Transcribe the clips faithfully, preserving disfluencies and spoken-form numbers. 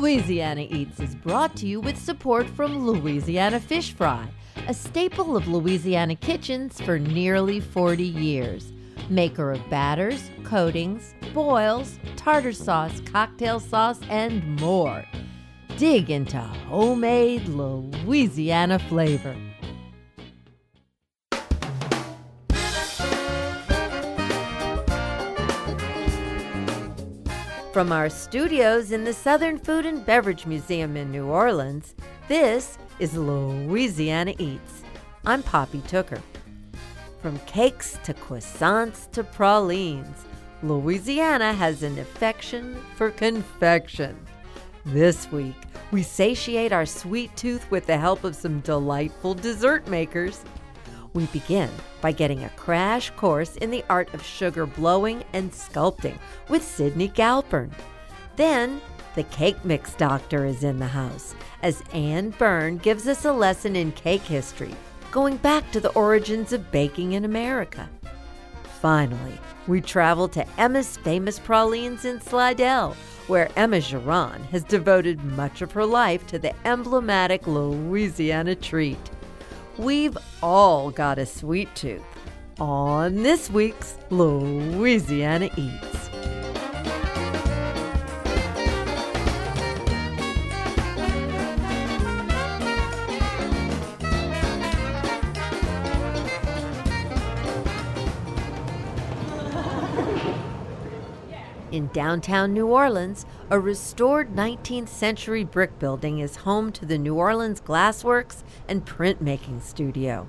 Louisiana Eats is brought to you with support from Louisiana Fish Fry, a staple of Louisiana kitchens for nearly forty years. Maker of batters, coatings, boils, tartar sauce, cocktail sauce, and more. Dig into homemade Louisiana flavor. From our studios in the Southern Food and Beverage Museum in New Orleans, this is Louisiana Eats. I'm Poppy Tooker. From cakes to croissants to pralines, Louisiana has an affection for confection. This week, we satiate our sweet tooth with the help of some delightful dessert makers. We begin by getting a crash course in the art of sugar blowing and sculpting with Sydney Galpern. Then, the Cake Mix Doctor is in the house as Anne Byrne gives us a lesson in cake history, going back to the origins of baking in America. Finally, we travel to Emma's Famous Pralines in Slidell, where Emma Girón has devoted much of her life to the emblematic Louisiana treat. We've all got a sweet tooth on this week's Louisiana Eats. In downtown New Orleans, a restored nineteenth century brick building is home to the New Orleans Glassworks and Printmaking Studio.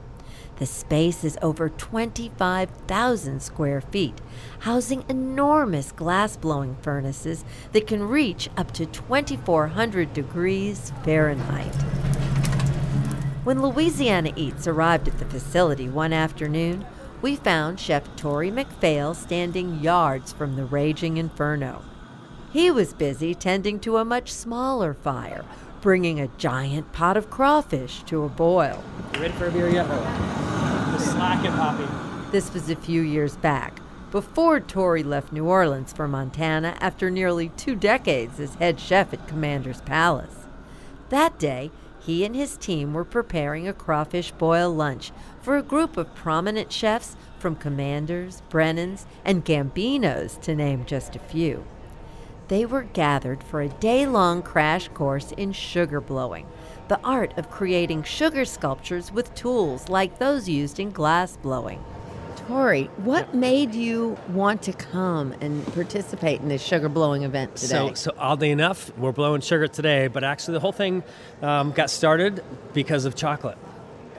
The space is over twenty-five thousand square feet, housing enormous glass-blowing furnaces that can reach up to twenty-four hundred degrees Fahrenheit. When Louisiana Eats arrived at the facility one afternoon, we found Chef Tory McPhail standing yards from the raging inferno. He was busy tending to a much smaller fire, bringing a giant pot of crawfish to a boil. You ready for a beer yet? Just slack it, Poppy. This was a few years back, before Tory left New Orleans for Montana after nearly two decades as head chef at Commander's Palace. That day, he and his team were preparing a crawfish boil lunch for a group of prominent chefs from Commander's, Brennan's, and Gambino's, to name just a few. They were gathered for a day-long crash course in sugar blowing, the art of creating sugar sculptures with tools like those used in glass blowing. Tory, what made you want to come and participate in this sugar blowing event today? So, so oddly enough, we're blowing sugar today, but actually the whole thing um, got started because of chocolate.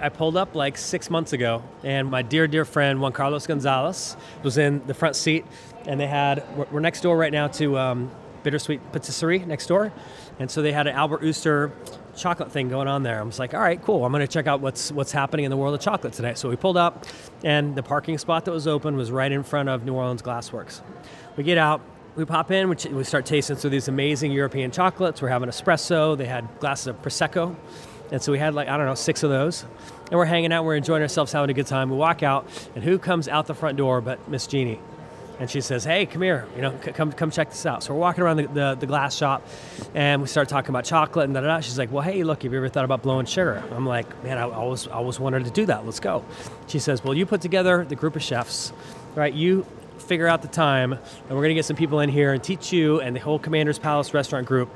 I pulled up like six months ago, and my dear, dear friend Juan Carlos Gonzalez was in the front seat, and they had, we're next door right now to um, Bittersweet Patisserie next door, and so they had an Albert Ooster chocolate thing going on there. I was like, all right, cool. I'm going to check out what's what's happening in the world of chocolate today. So we pulled up, and the parking spot that was open was right in front of New Orleans Glassworks. We get out, we pop in, we, ch- we start tasting through these amazing European chocolates. We're having espresso. They had glasses of Prosecco. And so we had like, I don't know, six of those. And we're hanging out. We're enjoying ourselves, having a good time. We walk out, and who comes out the front door but Miss Jeannie? And she says, hey, come here, you know, c- come come check this out. So we're walking around the, the, the glass shop, and we start talking about chocolate and da-da-da. She's like, well, hey, look, have you ever thought about blowing sugar? I'm like, man, I always, always wanted to do that. Let's go. She says, well, you put together the group of chefs, right? You figure out the time, and we're going to get some people in here and teach you and the whole Commander's Palace restaurant group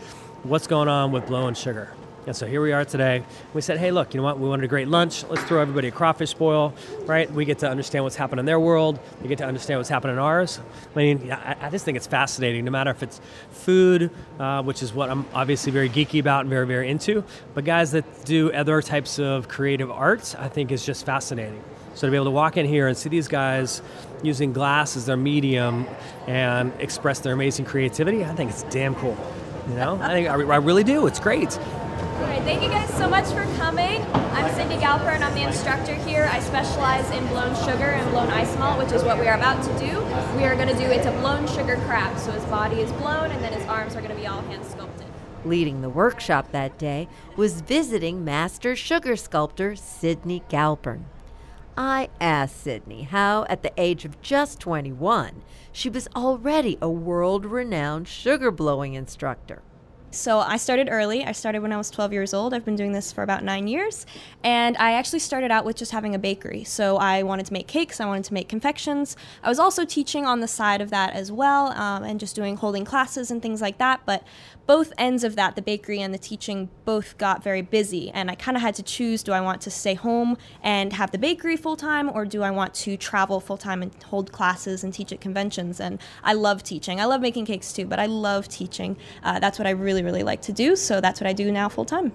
what's going on with blowing sugar. And so here we are today. We said, hey, look, you know what? We wanted a great lunch. Let's throw everybody a crawfish boil, right? We get to understand what's happening in their world. They get to understand what's happening in ours. I mean, I just think it's fascinating, no matter if it's food, uh, which is what I'm obviously very geeky about and very, very into, but guys that do other types of creative arts, I think is just fascinating. So to be able to walk in here and see these guys using glass as their medium and express their amazing creativity, I think it's damn cool. You know, I think I, I really do. It's great. All right, thank you guys so much for coming. I'm Sydney Galpern, I'm the instructor here. I specialize in blown sugar and blown ice malt, which is what we are about to do. We are going to do, it's a blown sugar crab, so his body is blown and then his arms are going to be all hand sculpted. Leading the workshop that day was visiting master sugar sculptor Sydney Galpern. I asked Sydney how, at the age of just twenty-one, she was already a world-renowned sugar blowing instructor. So I started early. I started when I was twelve years old. I've been doing this for about nine years. And I actually started out with just having a bakery. So I wanted to make cakes. I wanted to make confections. I was also teaching on the side of that as well, um, and just doing holding classes and things like that. But both ends of that, the bakery and the teaching, both got very busy. And I kind of had to choose, do I want to stay home and have the bakery full-time, or do I want to travel full-time and hold classes and teach at conventions? And I love teaching. I love making cakes too, but I love teaching. Uh, that's what I really, really like to do. So that's what I do now full-time.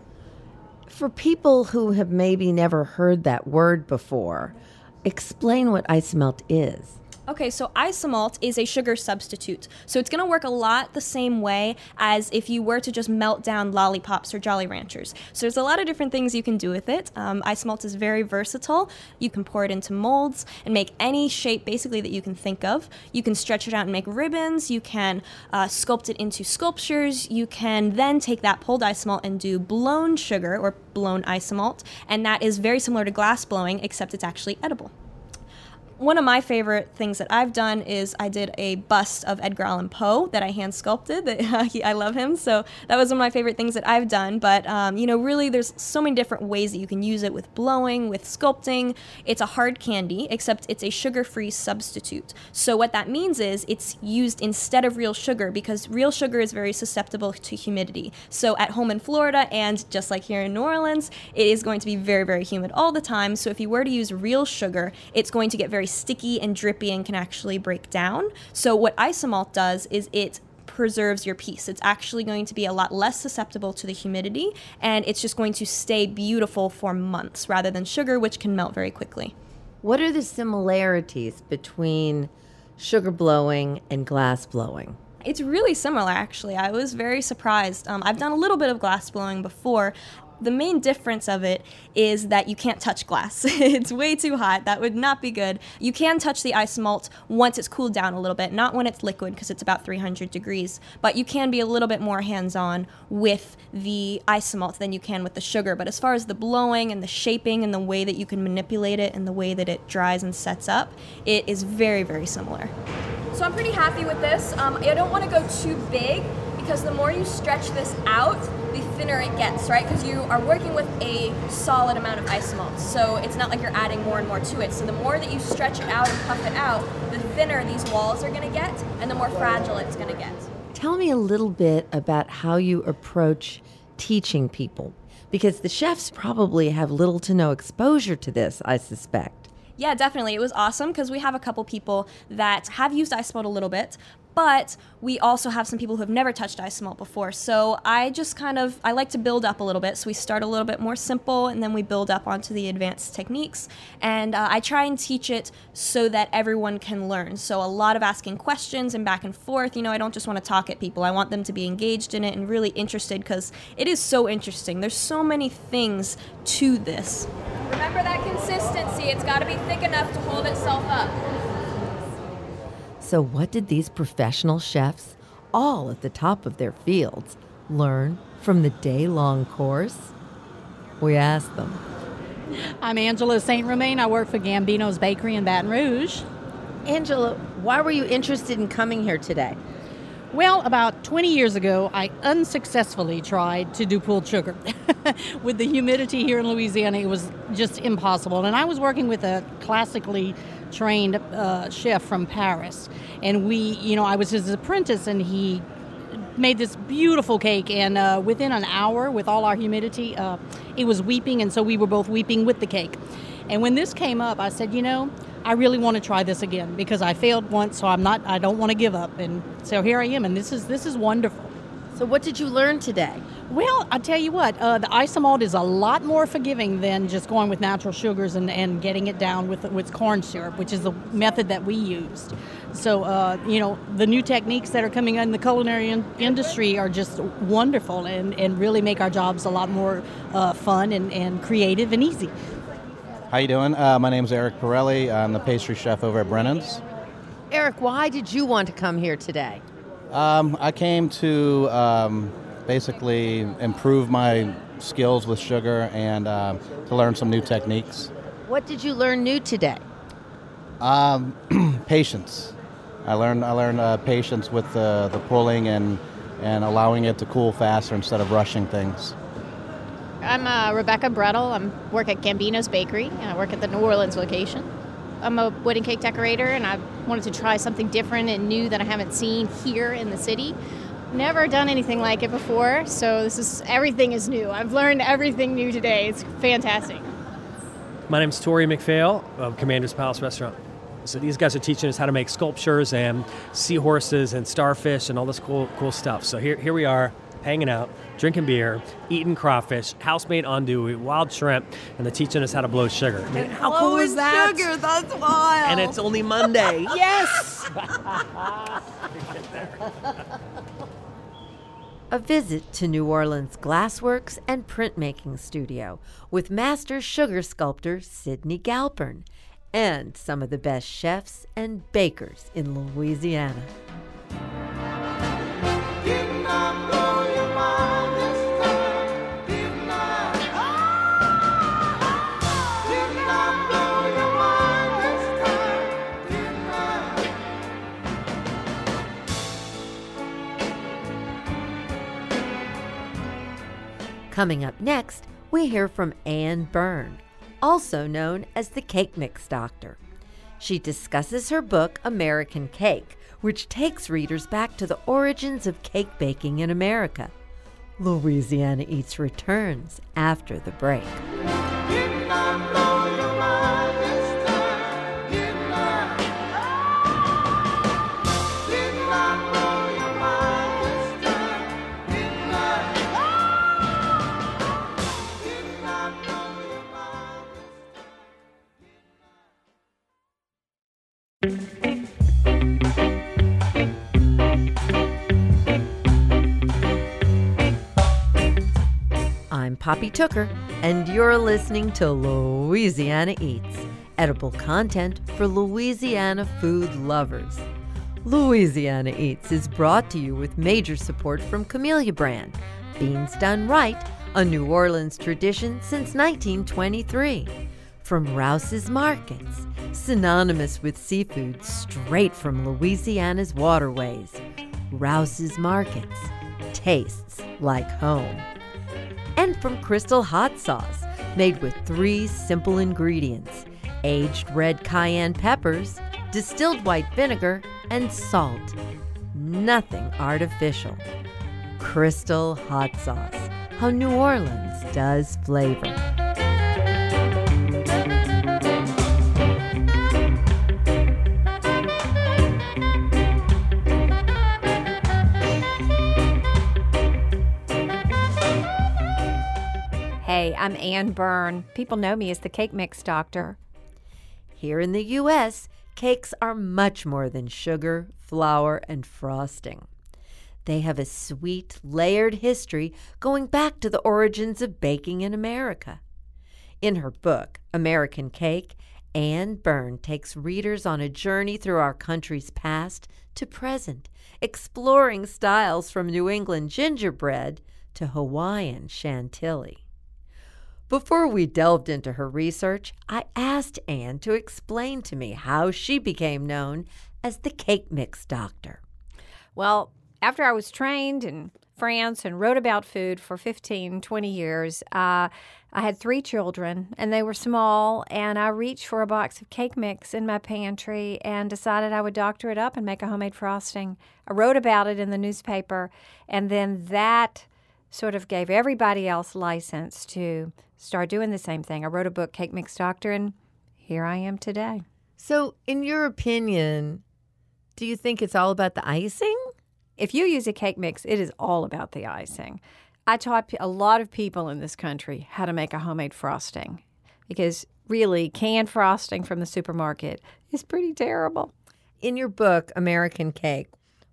For people who have maybe never heard that word before, explain what isomalt is. Okay, so isomalt is a sugar substitute. So it's going to work a lot the same way as if you were to just melt down lollipops or Jolly Ranchers. So there's a lot of different things you can do with it. Um, isomalt is very versatile. You can pour it into molds and make any shape basically that you can think of. You can stretch it out and make ribbons. You can uh, sculpt it into sculptures. You can then take that pulled isomalt and do blown sugar or blown isomalt. And that is very similar to glass blowing, except it's actually edible. One of my favorite things that I've done is I did a bust of Edgar Allan Poe that I hand sculpted. I love him, so that was one of my favorite things that I've done. But, um, you know, really there's so many different ways that you can use it, with blowing, with sculpting. It's a hard candy, except it's a sugar-free substitute. So what that means is it's used instead of real sugar, because real sugar is very susceptible to humidity. So at home in Florida, and just like here in New Orleans, it is going to be very, very humid all the time. So if you were to use real sugar, it's going to get very sticky and drippy and can actually break down. So what isomalt does is it preserves your piece. It's actually going to be a lot less susceptible to the humidity, and it's just going to stay beautiful for months, rather than sugar, which can melt very quickly. What are the similarities between sugar blowing and glass blowing? It's really similar, actually. I was very surprised. Um, I've done a little bit of glass blowing before. The main difference of it is that you can't touch glass. It's way too hot. That would not be good. You can touch the isomalt once it's cooled down a little bit, not when it's liquid, because it's about three hundred degrees. But you can be a little bit more hands-on with the isomalt than you can with the sugar. But as far as the blowing and the shaping and the way that you can manipulate it and the way that it dries and sets up, it is very, very similar. So I'm pretty happy with this. Um, I don't want to go too big, because the more you stretch this out, the thinner it gets, right? Because you are working with a solid amount of isomalt, so it's not like you're adding more and more to it. So the more that you stretch it out and puff it out, the thinner these walls are going to get, and the more fragile it's going to get. Tell me a little bit about how you approach teaching people, because the chefs probably have little to no exposure to this, I suspect. Yeah, definitely. It was awesome, because we have a couple people that have used isomalt a little bit, but we also have some people who have never touched isomalt before. So I just kind of, I like to build up a little bit. So we start a little bit more simple, and then we build up onto the advanced techniques. And uh, I try and teach it so that everyone can learn. So a lot of asking questions and back and forth. You know, I don't just want to talk at people. I want them to be engaged in it and really interested, because it is so interesting. There's so many things to this. Remember that consistency. It's got to be thick enough to hold itself up. So what did these professional chefs, all at the top of their fields, learn from the day-long course? We asked them. I'm Angela Saint Romain. I work for Gambino's Bakery in Baton Rouge. Angela, why were you interested in coming here today? Well, about twenty years ago, I unsuccessfully tried to do pulled sugar. With the humidity here in Louisiana, it was just impossible. And I was working with a classically trained uh, chef from Paris, and we, you know, I was his apprentice, and he made this beautiful cake, and uh, within an hour, with all our humidity, uh, it was weeping, and so we were both weeping with the cake. And when this came up, I said, you know, I really want to try this again, because I failed once, so I'm not, I don't want to give up, and so here I am, and this is this is wonderful. So what did you learn today? Well, I tell you what, uh, the isomalt is a lot more forgiving than just going with natural sugars and, and getting it down with, with corn syrup, which is the method that we used. So, uh, you know, the new techniques that are coming in the culinary in- industry are just wonderful, and, and really make our jobs a lot more uh, fun and, and creative and easy. How you doing? Uh, my name's Eric Pirelli. I'm the pastry chef over at Brennan's. Eric, why did you want to come here today? Um, I came to um, basically improve my skills with sugar, and uh, to learn some new techniques. What did you learn new today? Um, patience. I learned I learned uh, patience with the the pulling and and allowing it to cool faster instead of rushing things. I'm uh, Rebecca Brettel. I work at Gambino's Bakery, and I work at the New Orleans location. I'm a wedding cake decorator, and I wanted to try something different and new that I haven't seen here in the city. Never done anything like it before, so this is everything is new. I've learned everything new today. It's fantastic. My name's Tory McPhail of Commander's Palace Restaurant. So these guys are teaching us how to make sculptures and seahorses and starfish and all this cool cool stuff. So here here we are, hanging out, drinking beer, eating crawfish, house-made andouille, wild shrimp, and they're teaching us how to blow sugar. I mean, how cool is that? Sugar, that's wild. And it's only Monday. Yes! A visit to New Orleans Glassworks and Printmaking Studio with master sugar sculptor Sydney Galpern and some of the best chefs and bakers in Louisiana. Coming up next, we hear from Anne Byrne, also known as the Cake Mix Doctor. She discusses her book, American Cake, which takes readers back to the origins of cake baking in America. Louisiana Eats returns after the break. I'm Poppy Tooker, and you're listening to Louisiana Eats, edible content for Louisiana food lovers. Louisiana Eats is brought to you with major support from Camellia Brand, beans done right, a New Orleans tradition since nineteen twenty-three. From Rouse's Markets, synonymous with seafood straight from Louisiana's waterways. Rouse's Markets tastes like home. And from Crystal Hot Sauce, made with three simple ingredients: aged red cayenne peppers, distilled white vinegar, and salt. Nothing artificial. Crystal Hot Sauce, how New Orleans does flavor. Hey, I'm Anne Byrne. People know me as the Cake Mix Doctor. Here in the U S, cakes are much more than sugar, flour, and frosting. They have a sweet, layered history going back to the origins of baking in America. In her book, American Cake, Anne Byrne takes readers on a journey through our country's past to present, exploring styles from New England gingerbread to Hawaiian chantilly. Before we delved into her research, I asked Anne to explain to me how she became known as the Cake Mix Doctor. Well, after I was trained in France and wrote about food for fifteen, twenty years, uh, I had three children, and they were small, and I reached for a box of cake mix in my pantry and decided I would doctor it up and make a homemade frosting. I wrote about it in the newspaper, and then that sort of gave everybody else license to start doing the same thing. I wrote a book, Cake Mix Doctor, and here I am today. So in your opinion, do you think it's all about the icing? If you use a cake mix, it is all about the icing. I taught a lot of people in this country how to make a homemade frosting because really canned frosting from the supermarket is pretty terrible. In your book, American Cake,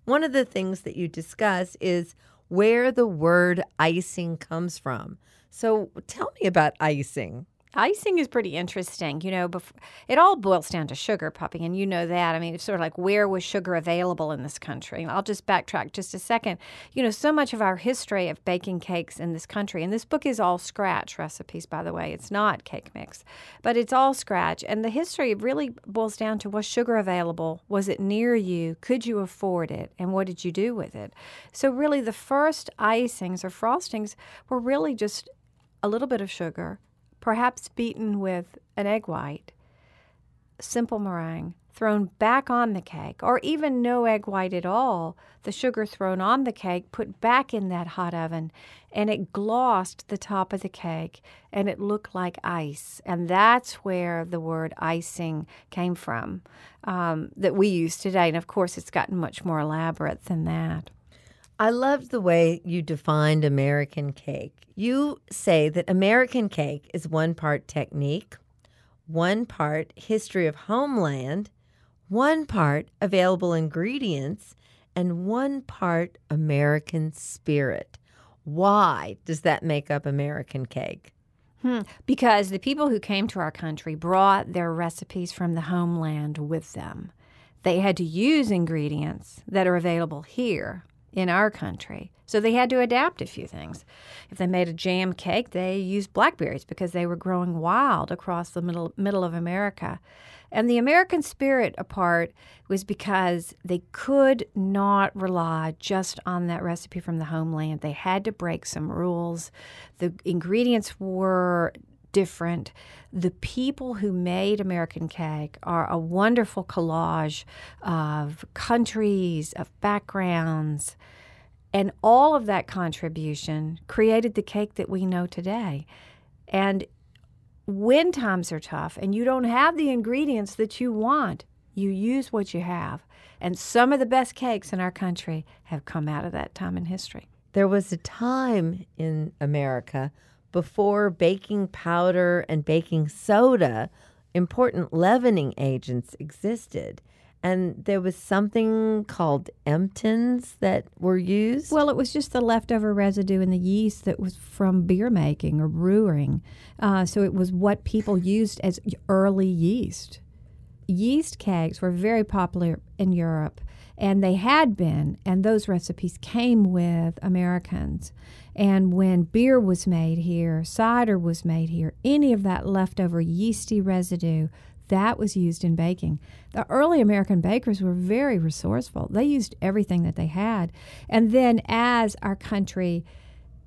one of the things that you discuss is where the word icing comes from. So tell me about icing. Icing is pretty interesting. You know, bef- it all boils down to sugar, Puppy, and you know that. I mean, it's sort of like, where was sugar available in this country? I'll just backtrack just a second. You know, so much of our history of baking cakes in this country, and this book is all scratch recipes, by the way. It's not Cake Mix, but it's all scratch. And the history really boils down to, was sugar available? Was it near you? Could you afford it? And what did you do with it? So really, the first icings or frostings were really just a little bit of sugar, perhaps beaten with an egg white, simple meringue, thrown back on the cake, or even no egg white at all, the sugar thrown on the cake, put back in that hot oven, and it glossed the top of the cake, and it looked like ice. And that's where the word icing came from, um, that we use today. And, of course, it's gotten much more elaborate than that. I loved the way you defined American cake. You say that American cake is one part technique, one part history of homeland, one part available ingredients, and one part American spirit. Why does that make up American cake? Hmm. Because the people who came to our country brought their recipes from the homeland with them. They had to use ingredients that are available here in our country. So they had to adapt a few things. If they made a jam cake, they used blackberries because they were growing wild across the middle middle of America. And the American spirit apart was because they could not rely just on that recipe from the homeland. They had to break some rules. The ingredients were different. The people who made American cake are a wonderful collage of countries, of backgrounds, and all of that contribution created the cake that we know today. And when times are tough and you don't have the ingredients that you want, you use what you have. And some of the best cakes in our country have come out of that time in history. There was a time in America before baking powder and baking soda, important leavening agents existed. And there was something called emptins that were used? Well, it was just the leftover residue in the yeast that was from beer making or brewing. Uh, so it was what people used as early yeast. Yeast cakes were very popular in Europe, and they had been, and those recipes came with Americans. And when beer was made here, cider was made here, any of that leftover yeasty residue, that was used in baking. The early American bakers were very resourceful. They used everything that they had. And then as our country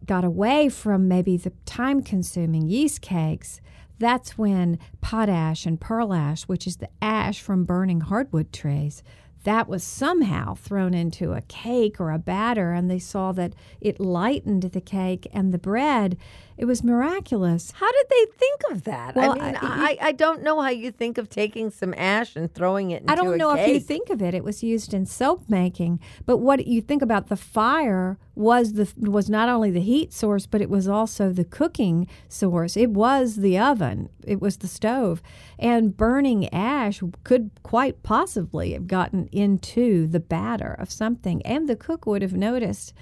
got away from maybe the time-consuming yeast cakes, that's when potash and pearl ash, which is the ash from burning hardwood trees, that was somehow thrown into a cake or a batter, and they saw that it lightened the cake and the bread. It was miraculous. How did they think of that? Well, I mean, I, I, I don't know how you think of taking some ash and throwing it into a cake. I don't know if you think of it. It was used in soap making, but what you think about the fire was the was not only the heat source, but it was also the cooking source. It was the oven. It was the stove. And burning ash could quite possibly have gotten into the batter of something, and the cook would have noticed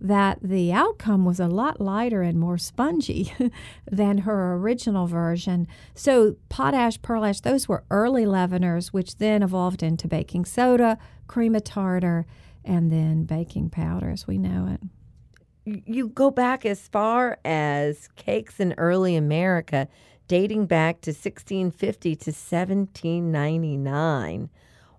that the outcome was a lot lighter and more spongy than her original version. So potash, pearl ash, those were early leaveners, which then evolved into baking soda, cream of tartar, and then baking powder as we know it. You go back as far as cakes in early America, dating back to sixteen fifty to seventeen ninety-nine.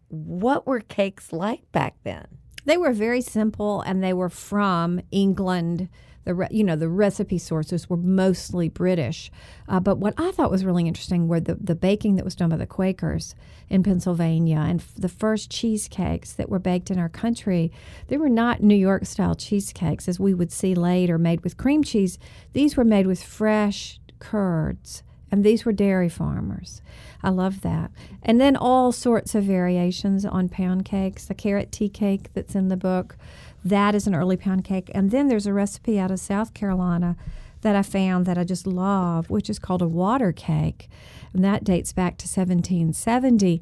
What were cakes like back then? They were very simple, and they were from England. The re- you know, the recipe sources were mostly British. Uh, but what I thought was really interesting were the, the baking that was done by the Quakers in Pennsylvania, and f- the first cheesecakes that were baked in our country. They were not New York-style cheesecakes, as we would see later, made with cream cheese. These were made with fresh curds. And these were dairy farmers. I love that. And then all sorts of variations on pound cakes. The carrot tea cake that's in the book, that is an early pound cake. And then there's a recipe out of South Carolina that I found that I just love, which is called a water cake. And that dates back to seventeen seventy.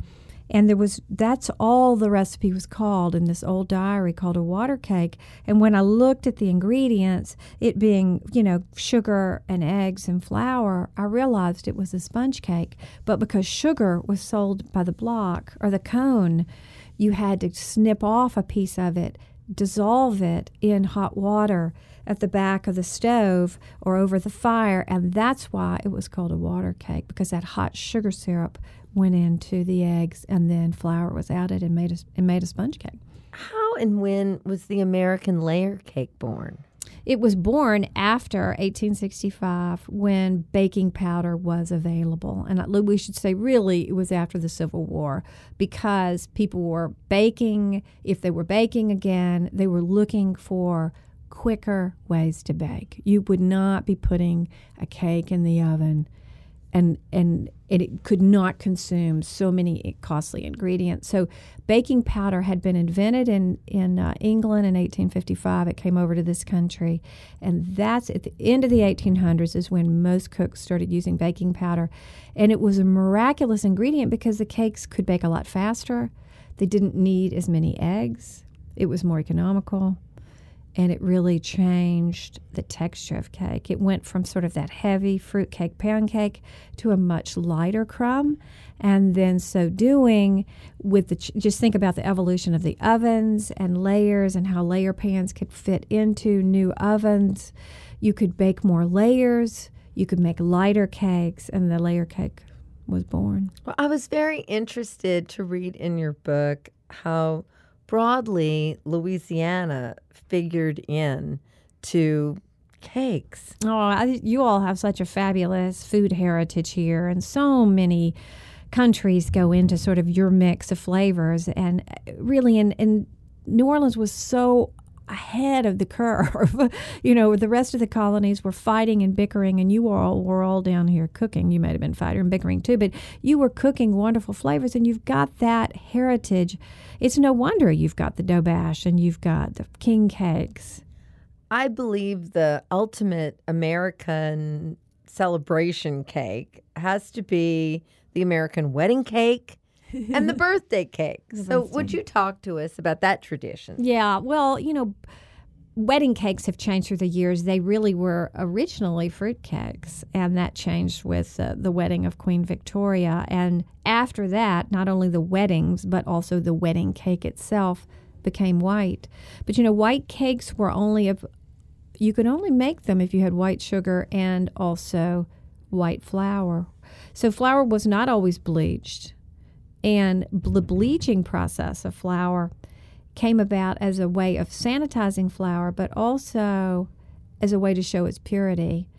And there was, that's all the recipe was called in this old diary, called a water cake. And when I looked at the ingredients, it being, you know, sugar and eggs and flour, I realized it was a sponge cake. But because sugar was sold by the block or the cone, you had to snip off a piece of it, dissolve it in hot water at the back of the stove or over the fire. And that's why it was called a water cake, because that hot sugar syrup went into the eggs, and then flour was added and made a, and made a sponge cake. How and when was the American layer cake born? It was born after eighteen sixty-five, when baking powder was available. And we should say, really, it was after the Civil War, because people were baking. If they were baking again, they were looking for quicker ways to bake. You would not be putting a cake in the oven, and and it could not consume so many costly ingredients. So baking powder had been invented in, in uh, England in eighteen fifty-five. It came over to this country. And that's at the end of the eighteen hundreds is when most cooks started using baking powder. And it was a miraculous ingredient because the cakes could bake a lot faster. They didn't need as many eggs. It was more economical. And it really changed the texture of cake. It went from sort of that heavy fruitcake pound cake to a much lighter crumb. And then so doing, with the ch- just think about the evolution of the ovens and layers and how layer pans could fit into new ovens. You could bake more layers. You could make lighter cakes. And the layer cake was born. Well, I was very interested to read in your book how broadly Louisiana figured in to cakes. Oh, I, you all have such a fabulous food heritage here, and so many countries go into sort of your mix of flavors. And really, in, in New Orleans was so ahead of the curve. You know, the rest of the colonies were fighting and bickering, and you all were all down here cooking. You might have been fighting and bickering too, but you were cooking wonderful flavors, and you've got that heritage. It's no wonder you've got the dobash and you've got the king cakes. I believe the ultimate American celebration cake has to be the American wedding cake and the birthday cake. So would you talk to us about that tradition? Yeah, well, you know, wedding cakes have changed through the years. They really were originally fruit cakes, and that changed with uh, the wedding of Queen Victoria. And after that, not only the weddings, but also the wedding cake itself became white. But, you know, white cakes were only, of, you could only make them if you had white sugar and also white flour. So flour was not always bleached. And the bleaching process of flour came about as a way of sanitizing flour, but also as a way to show its purity.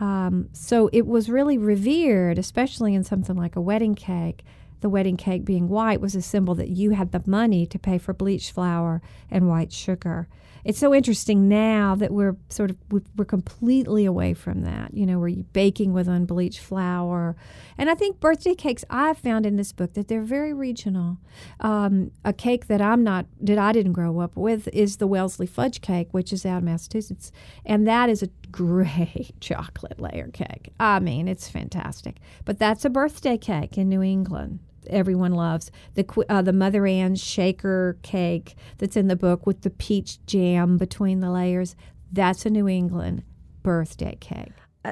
Um, so it was really revered, especially in something like a wedding cake. The wedding cake being white was a symbol that you had the money to pay for bleached flour and white sugar. It's so interesting now that we're sort of we're completely away from that. You know, we're baking with unbleached flour. And I think birthday cakes, I found in this book that they're very regional. Um, a cake that I'm not, that I didn't grow up with is the Wellesley fudge cake, which is out of Massachusetts. And that is a great chocolate layer cake. I mean, it's fantastic. But that's a birthday cake in New England. Everyone loves the uh, the Mother Ann shaker cake that's in the book with the peach jam between the layers. That's a New England birthday cake.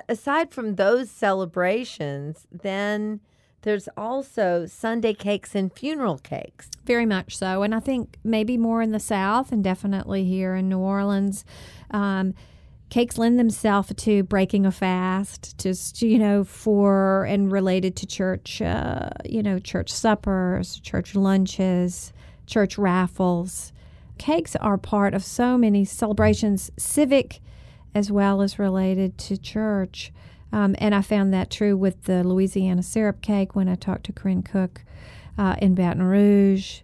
Aside from those celebrations, then there's also Sunday cakes and funeral cakes. Very much so. And I think maybe more in the South and definitely here in New Orleans. Um, Cakes lend themselves to breaking a fast, just, you know, for and related to church, uh, you know, church suppers, church lunches, church raffles. Cakes are part of so many celebrations, civic as well as related to church. Um, and I found that true with the Louisiana syrup cake when I talked to Corinne Cook uh, in Baton Rouge.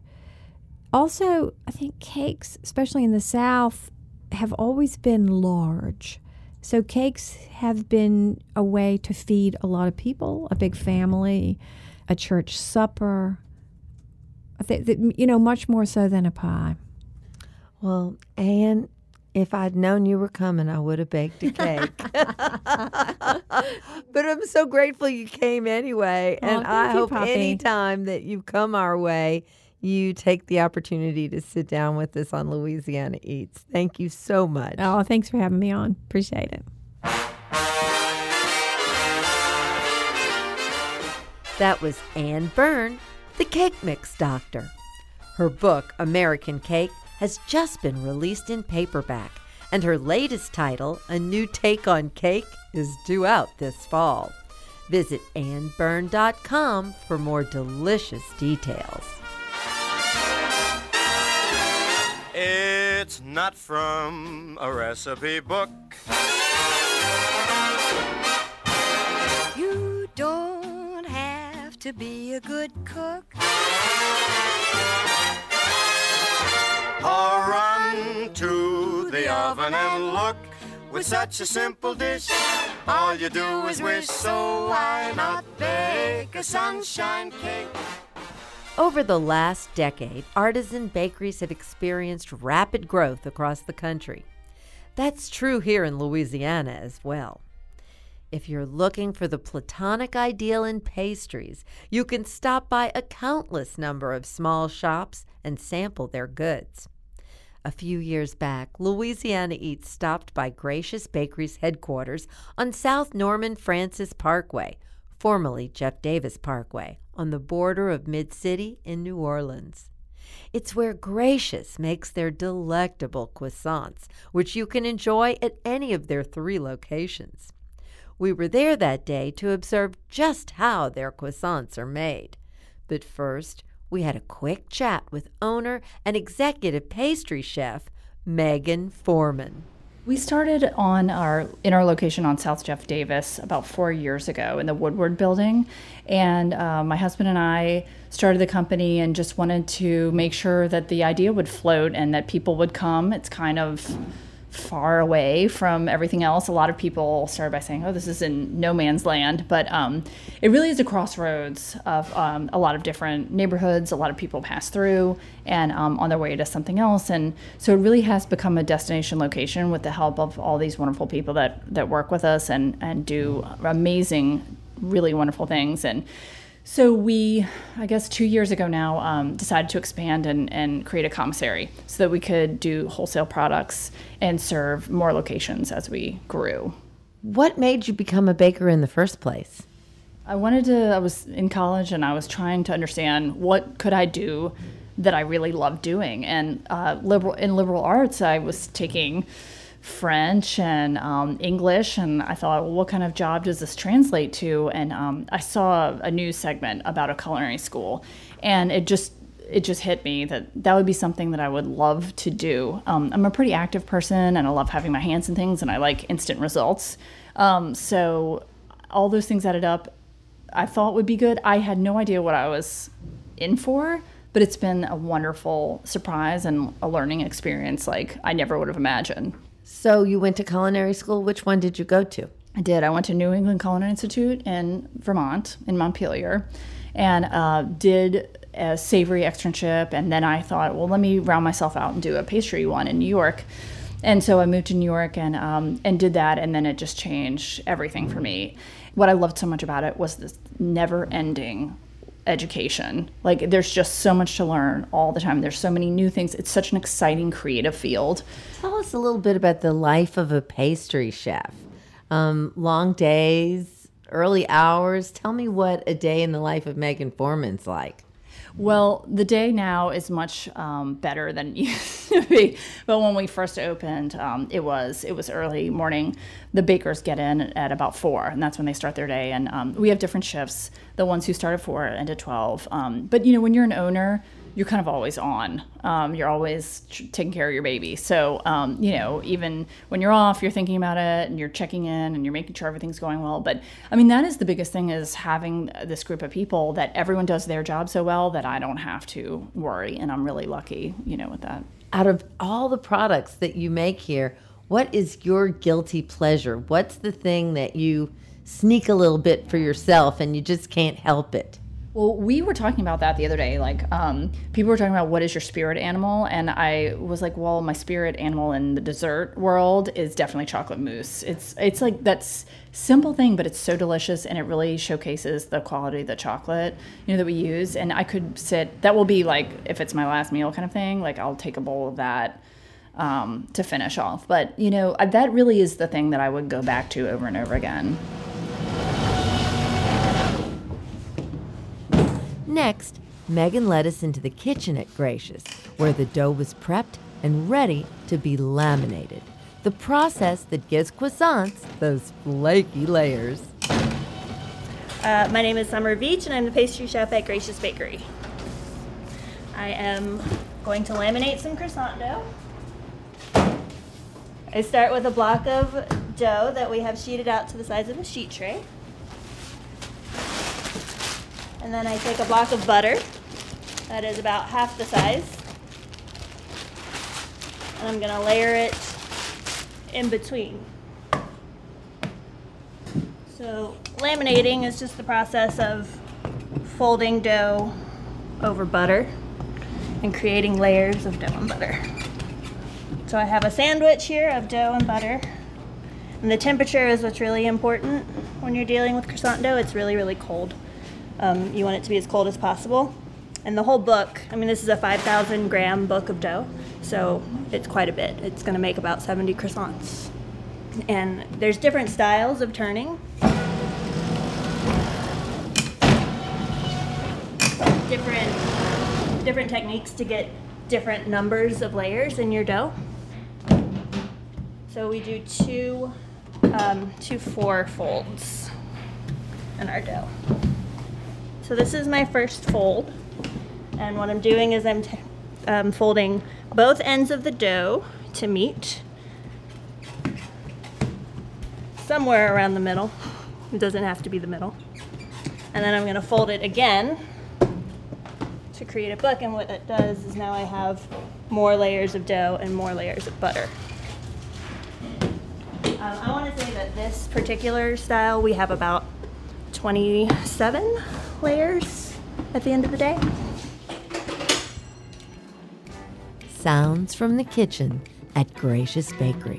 Also, I think cakes, especially in the South, have always been large. So cakes have been a way to feed a lot of people, a big family, a church supper, you know, much more so than a pie. Well, Anne, If I'd known you were coming, I would have baked a cake. But I'm so grateful you came anyway. Oh, and I you, hope Poppy. Anytime that you come our way, you take the opportunity to sit down with us on Louisiana Eats. Thank you so much. Oh, thanks for having me on. Appreciate it. That was Anne Byrne, the Cake Mix Doctor. Her book, American Cake, has just been released in paperback, and her latest title, A New Take on Cake, is due out this fall. Visit anne byrne dot com for more delicious details. It's not from a recipe book. You don't have to be a good cook or run to the oven and look. With such a simple dish, all you do is wish, so why not bake a sunshine cake? Over the last decade, artisan bakeries have experienced rapid growth across the country. That's true here in Louisiana as well. If you're looking for the platonic ideal in pastries, you can stop by a countless number of small shops and sample their goods. A few years back, Louisiana Eats stopped by Gracious Bakery's headquarters on South Norman Francis Parkway, formerly Jeff Davis Parkway, on the border of Mid-City in New Orleans. It's where Gracious makes their delectable croissants, which you can enjoy at any of their three locations. We were there that day to observe just how their croissants are made. But first, we had a quick chat with owner and executive pastry chef, Megan Foreman. We started on our in our location on South Jeff Davis about four years ago in the Woodward building. And uh, my husband and I started the company and just wanted to make sure that the idea would float and that people would come. It's kind of far away from everything else. A lot of people started by saying, oh, this is in no man's land. But um, it really is a crossroads of um, a lot of different neighborhoods. A lot of people pass through and um, on their way to something else. And so it really has become a destination location with the help of all these wonderful people that, that work with us and, and do amazing, really wonderful things. And so we, I guess two years ago now, um, decided to expand and, and create a commissary so that we could do wholesale products and serve more locations as we grew. What made you become a baker in the first place? I wanted to, I was in college and I was trying to understand what could I do that I really loved doing. And uh, liberal in liberal arts, I was taking French and um, English, and I thought, well, what kind of job does this translate to? And um, I saw a news segment about a culinary school, and it just it just hit me that that would be something that I would love to do. Um, I'm a pretty active person, and I love having my hands in things, and I like instant results. Um, so all those things added up, I thought would be good. I had no idea what I was in for, but it's been a wonderful surprise and a learning experience like I never would have imagined. So you went to culinary school. Which one did you go to? I did. I went to New England Culinary Institute in Vermont, in Montpelier, and uh, did a savory externship. And then I thought, well, let me round myself out and do a pastry one in New York. And so I moved to New York and um, and did that. And then it just changed everything for me. What I loved so much about it was this never-ending education. Like, there's just so much to learn all the time. There's so many new things. It's such an exciting, creative field. Tell us a little bit about the life of a pastry chef. Um, long days, early hours. Tell me what a day in the life of Megan Foreman's like. Well, the day now is much um, better than it used to be. But when we first opened, um, it was it was early morning. The bakers get in at about four, and that's when they start their day. And um, we have different shifts. The ones who start at four end at twelve. Um, but you know, when you're an owner, you're kind of always on. Um, you're always tr- taking care of your baby. So um, you know, even when you're off, you're thinking about it, and you're checking in, and you're making sure everything's going well. But I mean, that is the biggest thing, is having this group of people that everyone does their job so well that I don't have to worry, and I'm really lucky, you know, with that. Out of all the products that you make here, what is your guilty pleasure? What's the thing that you sneak a little bit for yourself and you just can't help it? Well, we were talking about that the other day. Like, um, people were talking about what is your spirit animal, and I was like, well, my spirit animal in the dessert world is definitely chocolate mousse. It's it's like that's simple thing, but it's so delicious, and it really showcases the quality of the chocolate, you know, that we use. And I could sit. That will be like if it's my last meal kind of thing. Like I'll take a bowl of that um, to finish off. But you know, that really is the thing that I would go back to over and over again. Next, Megan led us into the kitchen at Gracious, where the dough was prepped and ready to be laminated, the process that gives croissants those flaky layers. Uh, my name is Summer Beach, and I'm the pastry chef at Gracious Bakery. I am going to laminate some croissant dough. I start with a block of dough that we have sheeted out to the size of a sheet tray. And then I take a block of butter that is about half the size, and I'm gonna layer it in between. So laminating is just the process of folding dough over butter and creating layers of dough and butter. So I have a sandwich here of dough and butter, and the temperature is what's really important when you're dealing with croissant dough. It's really, really cold. Um, you want it to be as cold as possible. And the whole book, I mean, this is a five thousand gram book of dough, so it's quite a bit. It's gonna make about seventy croissants. And there's different styles of turning. Different, different techniques to get different numbers of layers in your dough. So we do two, um, two four folds in our dough. So this is my first fold, and what I'm doing is I'm t um, folding both ends of the dough to meet somewhere around the middle. It doesn't have to be the middle. And then I'm going to fold it again to create a book, and what that does is now I have more layers of dough and more layers of butter. Um, I want to say that this particular style, we have about twenty-seven layers at the end of the day. Sounds from the kitchen at Gracious Bakery.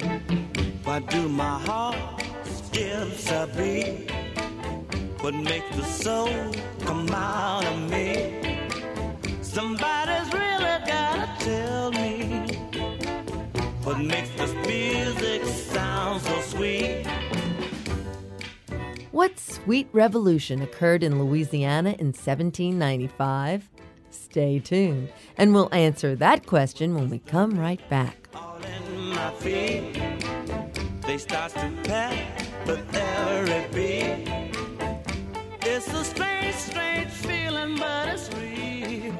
But do my heart gives a beat, but make the soul come out of me. Somebody's really gotta tell me what makes this music sound so sweet. What sweet revolution occurred in Louisiana in seventeen ninety-five? Stay tuned, and we'll answer that question when we come right back. All in my feet, they start to pack the therapy. It's a strange, strange feeling, but it's real.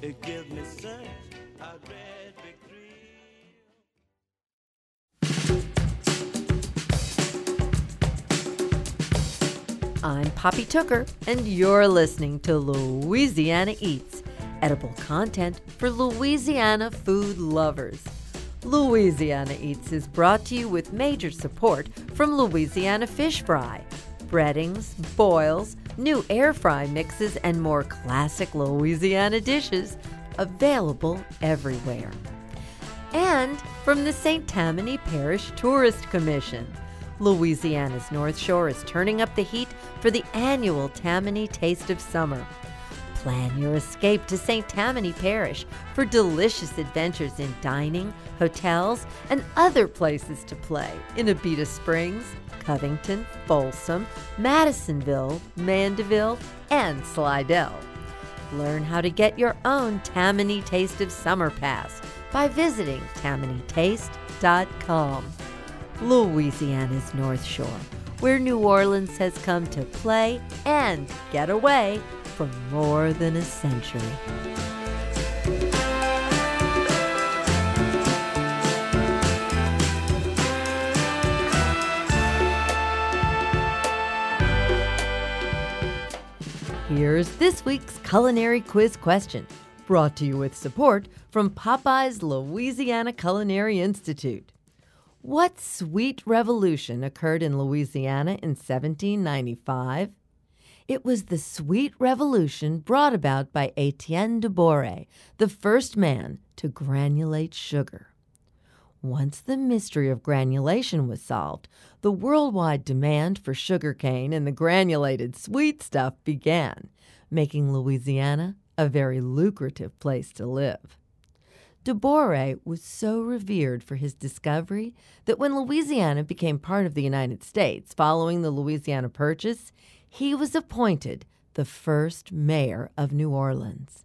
It gives me such a red victory. I'm Poppy Tooker, and you're listening to Louisiana Eats, edible content for Louisiana food lovers. Louisiana Eats is brought to you with major support from Louisiana Fish Fry, breadings, boils, new air fry mixes, and more classic Louisiana dishes available everywhere. And from the Saint Tammany Parish Tourist Commission. Louisiana's North Shore is turning up the heat for the annual Tammany Taste of Summer. Plan your escape to Saint Tammany Parish for delicious adventures in dining, hotels, and other places to play in Abita Springs, Covington, Folsom, Madisonville, Mandeville, and Slidell. Learn how to get your own Tammany Taste of Summer Pass by visiting tammany taste dot com. Louisiana's North Shore, where New Orleans has come to play and get away for more than a century. Here's this week's culinary quiz question, brought to you with support from Popeye's Louisiana Culinary Institute. What sweet revolution occurred in Louisiana in seventeen ninety-five? It was the sweet revolution brought about by Étienne de Boré, the first man to granulate sugar. Once the mystery of granulation was solved, the worldwide demand for sugarcane and the granulated sweet stuff began, making Louisiana a very lucrative place to live. De Boré was so revered for his discovery that when Louisiana became part of the United States following the Louisiana Purchase, he was appointed the first mayor of New Orleans.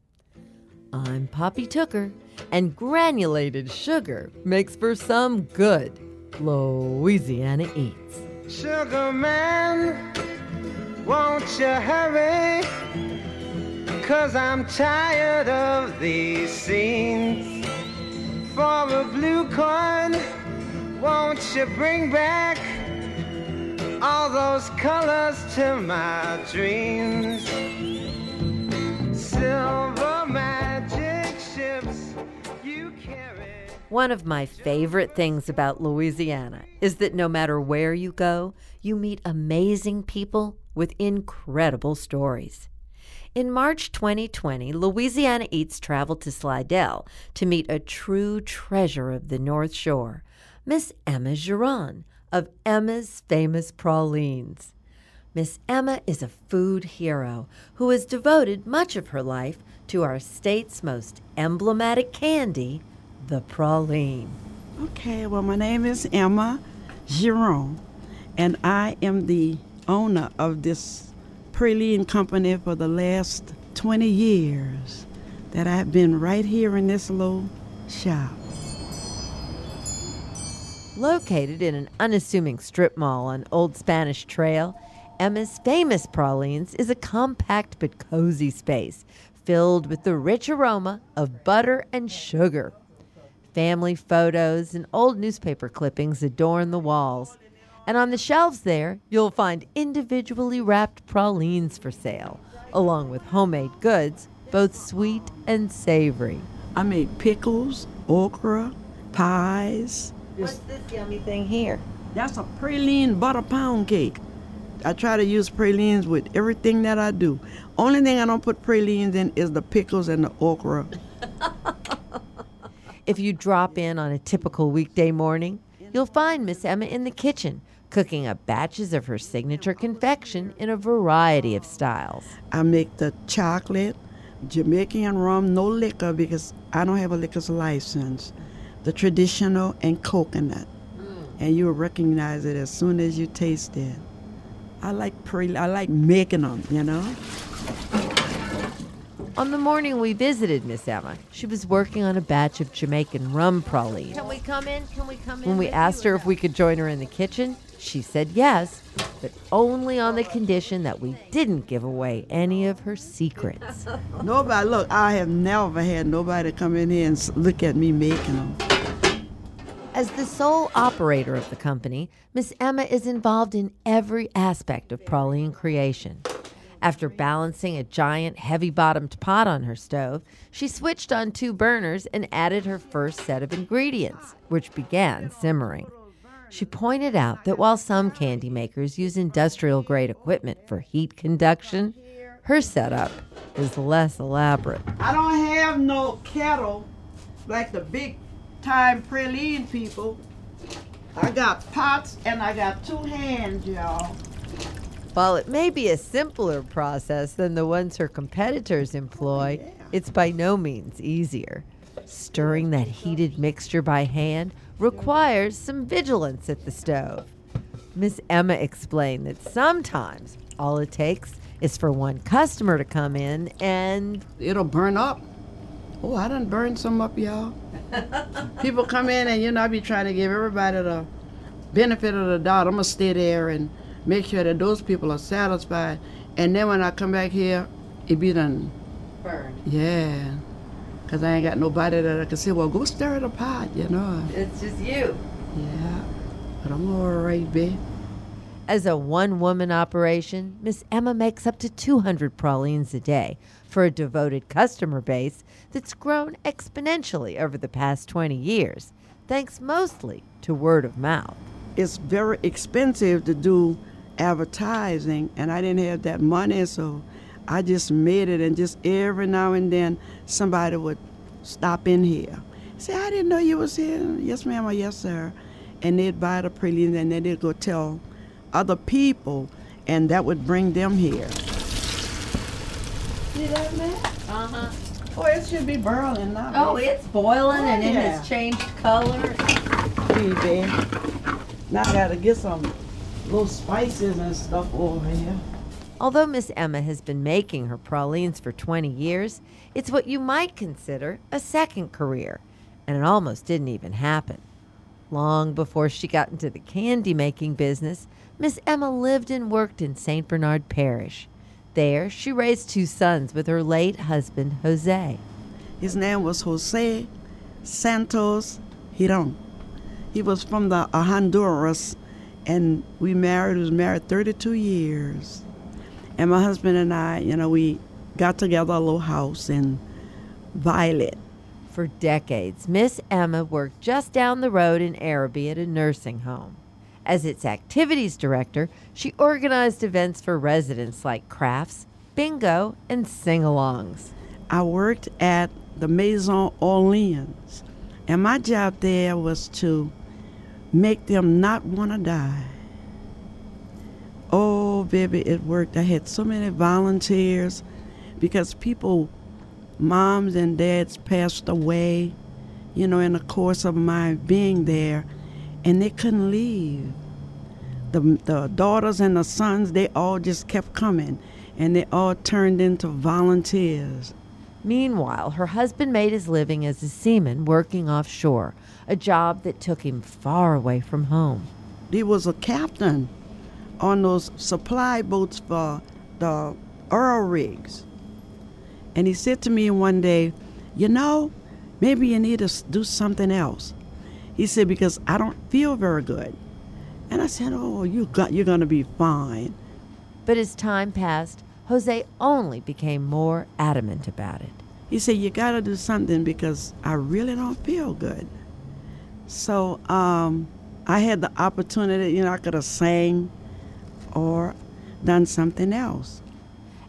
I'm Poppy Tooker, and granulated sugar makes for some good Louisiana Eats. Sugar man, won't you hurry? 'Cause I'm tired of these scenes. For a blue corn, won't you bring back all those colors to my dreams? Silver magic ships you carry. One of my favorite things about Louisiana is that no matter where you go, you meet amazing people with incredible stories. In March twenty twenty, Louisiana Eats traveled to Slidell to meet a true treasure of the North Shore, Miss Emma Girón of Emma's Famous Pralines. Miss Emma is a food hero who has devoted much of her life to our state's most emblematic candy, the praline. Okay, well, my name is Emma Girón, and I am the owner of this praline company for the last twenty years that I've been right here in this little shop. Located in an unassuming strip mall on Old Spanish Trail, Emma's Famous Pralines is a compact but cozy space filled with the rich aroma of butter and sugar. Family photos and old newspaper clippings adorn the walls. And on the shelves there, you'll find individually wrapped pralines for sale, along with homemade goods, both sweet and savory. I made pickles, okra, pies. What's this yummy thing here? That's a praline butter pound cake. I try to use pralines with everything that I do. Only thing I don't put pralines in is the pickles and the okra. If you drop in on a typical weekday morning, you'll find Miss Emma in the kitchen, cooking up batches of her signature confection in a variety of styles. I make the chocolate, Jamaican rum, no liquor because I don't have a liquor's license. The traditional and coconut, mm. and you'll recognize it as soon as you taste it. I like pre- I like making them, you know. On the morning we visited Miss Emma, she was working on a batch of Jamaican rum pralines. Can we come in? Can we come in? When we asked her if we could join her in the kitchen, she said yes, but only on the condition that we didn't give away any of her secrets. Nobody, look, I have never had nobody come in here and look at me making them. As the sole operator of the company, Miss Emma is involved in every aspect of praline creation. After balancing a giant, heavy-bottomed pot on her stove, she switched on two burners and added her first set of ingredients, which began simmering. She pointed out that while some candy makers use industrial-grade equipment for heat conduction, her setup is less elaborate. I don't have no kettle like the big time praline people. I got pots and I got two hands, y'all. While it may be a simpler process than the ones her competitors employ, oh, yeah. It's by no means easier. Stirring that heated mixture by hand requires some vigilance at the stove. Miss Emma explained that sometimes all it takes is for one customer to come in and... it'll burn up. Oh, I done burned some up, y'all. People come in and, you know, I be trying to give everybody the benefit of the doubt. I'm going to stay there and make sure that those people are satisfied. And then when I come back here, it be done. Burned. Yeah. Because I ain't got nobody that I can say, well, go stir it apart, you know. It's just you. Yeah. But I'm all right, babe. As a one-woman operation, Miss Emma makes up to two hundred pralines a day for a devoted customer base that's grown exponentially over the past twenty years, thanks mostly to word of mouth. It's very expensive to do advertising, and I didn't have that money, so I just made it, and just every now and then somebody would stop in here. Say, I didn't know you was here. Yes, ma'am, or yes, sir. And they'd buy the pralines, and then they'd go tell other people, and that would bring them here. See that, man? Uh-huh. Boy, it should be boiling now. Oh, really. It's boiling, oh, and yeah. It has changed color. Baby. Now I gotta get some little spices and stuff over here. Although Miss Emma has been making her pralines for twenty years, it's what you might consider a second career, and it almost didn't even happen. Long before she got into the candy-making business, Miss Emma lived and worked in Saint Bernard Parish. There, she raised two sons with her late husband, Jose. His name was Jose Santos Girón. He was from the uh, Honduras, and we married, was married thirty-two years. And my husband and I, you know, we got together a little house in Violet. For decades, Miss Emma worked just down the road in Araby at a nursing home. As its activities director, she organized events for residents like crafts, bingo, and sing-alongs. I worked at the Maison Orleans, and my job there was to make them not want to die. Oh, baby, it worked. I had so many volunteers because people, moms and dads passed away, you know, in the course of my being there, and they couldn't leave. The, the daughters and the sons, they all just kept coming, and they all turned into volunteers. Meanwhile, her husband made his living as a seaman working offshore, a job that took him far away from home. He was a captain on those supply boats for the oil rigs. And he said to me one day, you know, maybe you need to do something else. He said, because I don't feel very good. And I said, oh, you got, you're going to be fine. But as time passed, Jose only became more adamant about it. He said, you got to do something because I really don't feel good. So um, I had the opportunity, you know, I could have sang or done something else.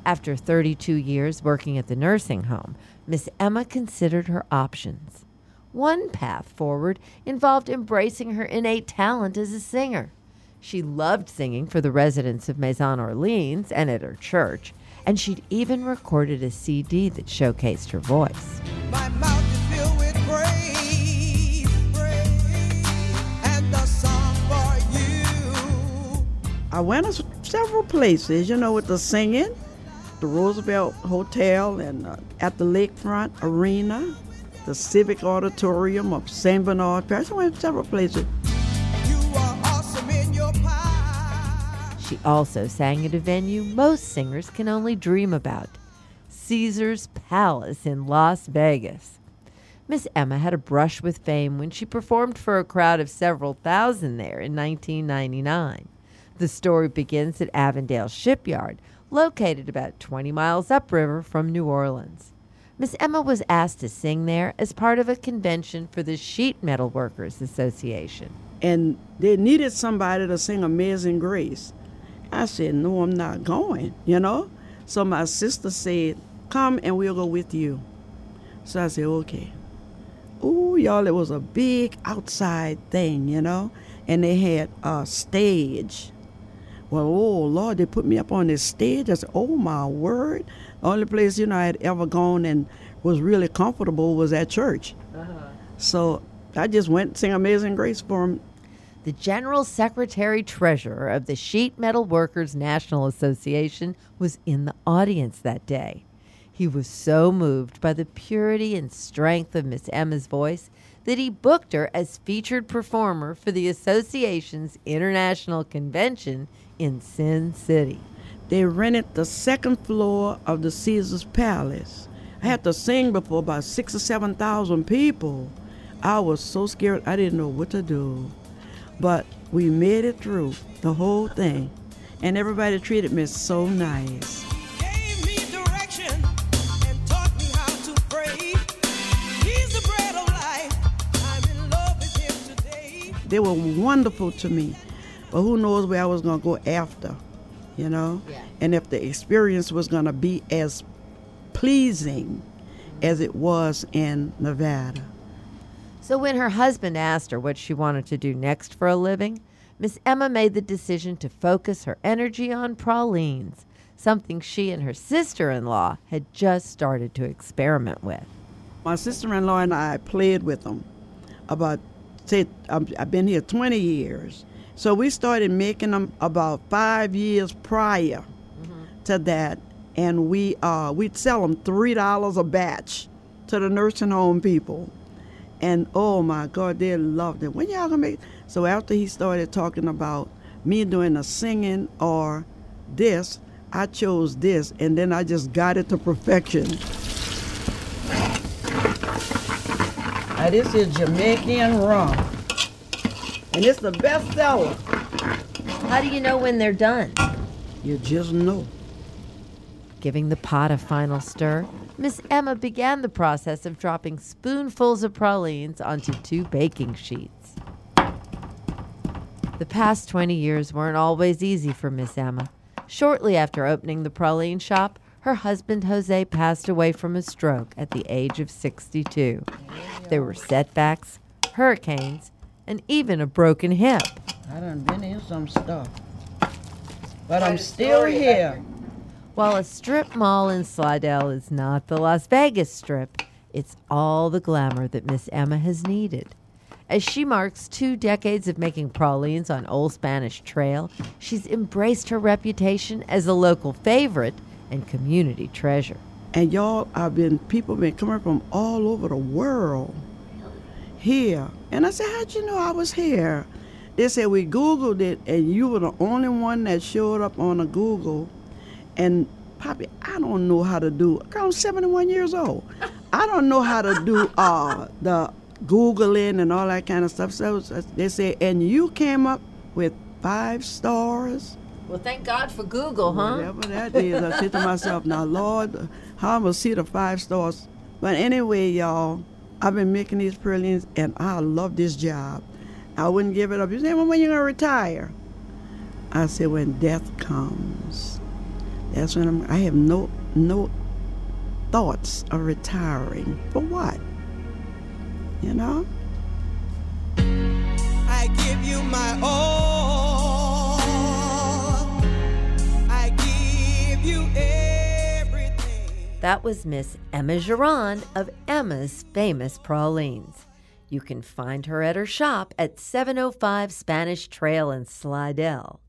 After thirty-two years working at the nursing home, Miss Emma considered her options. One path forward involved embracing her innate talent as a singer. She loved singing for the residents of Maison Orleans and at her church, and she'd even recorded a C D that showcased her voice. My mouth is filled with praise, praise, and a song for you. I went to several places, you know, with the singing. The Roosevelt Hotel and uh, at the Lakefront Arena, the Civic Auditorium of Saint Bernard Parish. I went to several places. You are awesome in your pie. She also sang at a venue most singers can only dream about, Caesar's Palace in Las Vegas. Miss Emma had a brush with fame when she performed for a crowd of several thousand there in nineteen ninety-nine. The story begins at Avondale Shipyard, located about twenty miles upriver from New Orleans. Miss Emma was asked to sing there as part of a convention for the Sheet Metal Workers Association. And they needed somebody to sing Amazing Grace. I said, no, I'm not going, you know? So my sister said, come and we'll go with you. So I said, okay. Ooh, y'all, it was a big outside thing, you know? And they had a stage. Well, oh, Lord, they put me up on this stage. I said, oh, my word. The only place, you know, I had ever gone and was really comfortable was at church. Uh-huh. So I just went and sang Amazing Grace for him. The General Secretary-Treasurer of the Sheet Metal Workers National Association was in the audience that day. He was so moved by the purity and strength of Miss Emma's voice that he booked her as featured performer for the association's international convention in Sin City. They rented the second floor of the Caesar's Palace. I had to sing before about six or seven thousand people. I was so scared, I didn't know what to do. But we made it through the whole thing, and everybody treated me so nice. They were wonderful to me. but who knows where I was going to go after, you know? Yeah. And if the experience was going to be as pleasing as it was in Nevada. So when her husband asked her what she wanted to do next for a living, Miss Emma made the decision to focus her energy on pralines, something she and her sister-in-law had just started to experiment with. My sister-in-law and I played with them about, say, I've been here twenty years. So we started making them about five years prior mm-hmm. to that, and we, uh, we'd sell them three dollars a batch to the nursing home people. And, oh, my God, they loved it. When y'all gonna make it? So after he started talking about me doing a singing or this, I chose this, and then I just got it to perfection. Now, this is Jamaican rum, and it's the best seller. How do you know when they're done? You just know. Giving the pot a final stir, Miss Emma began the process of dropping spoonfuls of pralines onto two baking sheets. The past twenty years weren't always easy for Miss Emma. Shortly after opening the praline shop, her husband Jose passed away from a stroke at the age of sixty-two. There were setbacks, hurricanes, and even a broken hip. I done been in some stuff, but I'm still here. While a strip mall in Slidell is not the Las Vegas Strip, it's all the glamour that Miss Emma has needed. As she marks two decades of making pralines on Old Spanish Trail, she's embraced her reputation as a local favorite and community treasure. And y'all, I've been, people have been coming from all over the world here. And I said, how'd you know I was here? They said, we Googled it, and you were the only one that showed up on a Google. And, Poppy, I don't know how to do, I'm seventy-one years old. I don't know how to do uh, the Googling and all that kind of stuff. So they say, and you came up with five stars. Well, thank God for Google, huh? Whatever that is, I said to myself, now, Lord, how I'm going to see the five stars. But anyway, y'all, I've been making these pralines, and I love this job. I wouldn't give it up. You say, well, when are you going to retire? I said, when death comes. That's when I'm, I have no no thoughts of retiring. For what? You know? I give you my all. I give you everything. That was Miss Emma Girón of Emma's Famous Pralines. You can find her at her shop at seven oh five Spanish Trail in Slidell.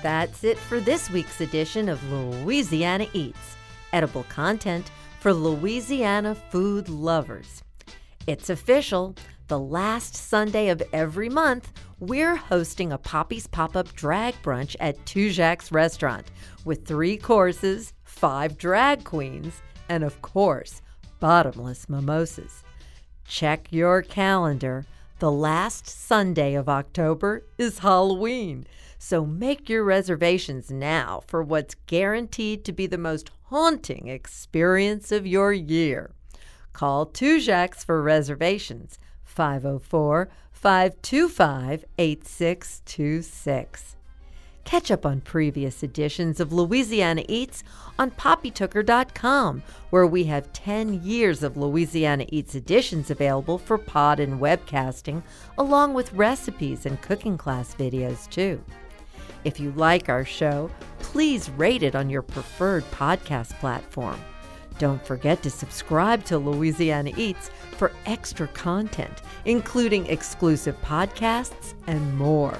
That's it for this week's edition of Louisiana Eats, edible content for Louisiana food lovers. It's official. The last Sunday of every month, we're hosting a Poppy's Pop-Up Drag Brunch at Two Jack's Restaurant with three courses, five drag queens, and, of course, bottomless mimosas. Check your calendar. The last Sunday of October is Halloween. So make your reservations now for what's guaranteed to be the most haunting experience of your year. Call Two Jack's for reservations, five oh four, five two five, eight six two six. Catch up on previous editions of Louisiana Eats on poppy tooker dot com, where we have ten years of Louisiana Eats editions available for pod and webcasting, along with recipes and cooking class videos, too. If you like our show, please rate it on your preferred podcast platform. Don't forget to subscribe to Louisiana Eats for extra content, including exclusive podcasts and more.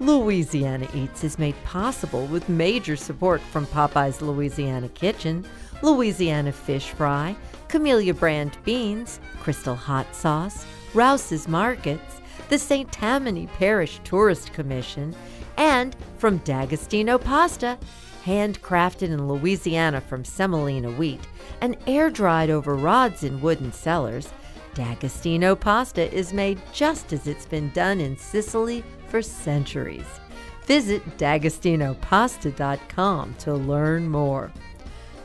Louisiana Eats is made possible with major support from Popeye's Louisiana Kitchen, Louisiana Fish Fry, Camellia Brand Beans, Crystal Hot Sauce, Rouse's Markets, the Saint Tammany Parish Tourist Commission, and from D'Agostino Pasta, handcrafted in Louisiana from semolina wheat and air-dried over rods in wooden cellars. D'Agostino Pasta is made just as it's been done in Sicily for centuries. Visit D'Agostino Pasta dot com to learn more.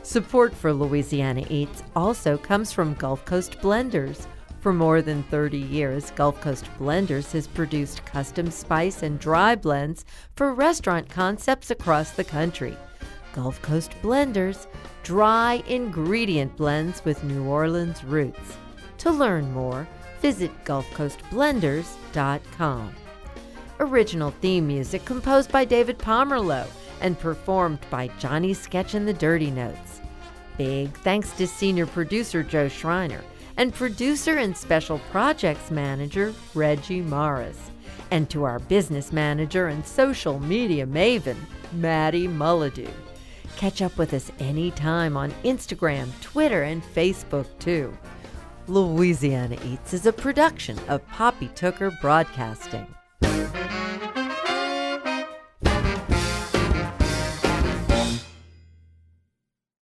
Support for Louisiana Eats also comes from Gulf Coast Blenders. For more than thirty years, Gulf Coast Blenders has produced custom spice and dry blends for restaurant concepts across the country. Gulf Coast Blenders, dry ingredient blends with New Orleans roots. To learn more, visit Gulf Coast Blenders dot com. Original theme music composed by David Pomerlow and performed by Johnny Sketch and the Dirty Notes. Big thanks to senior producer Joe Schreiner and producer and special projects manager Reggie Morris, and to our business manager and social media maven, Maddie Mullidew. Catch up with us anytime on Instagram, Twitter, and Facebook, too. Louisiana Eats is a production of Poppy Tooker Broadcasting.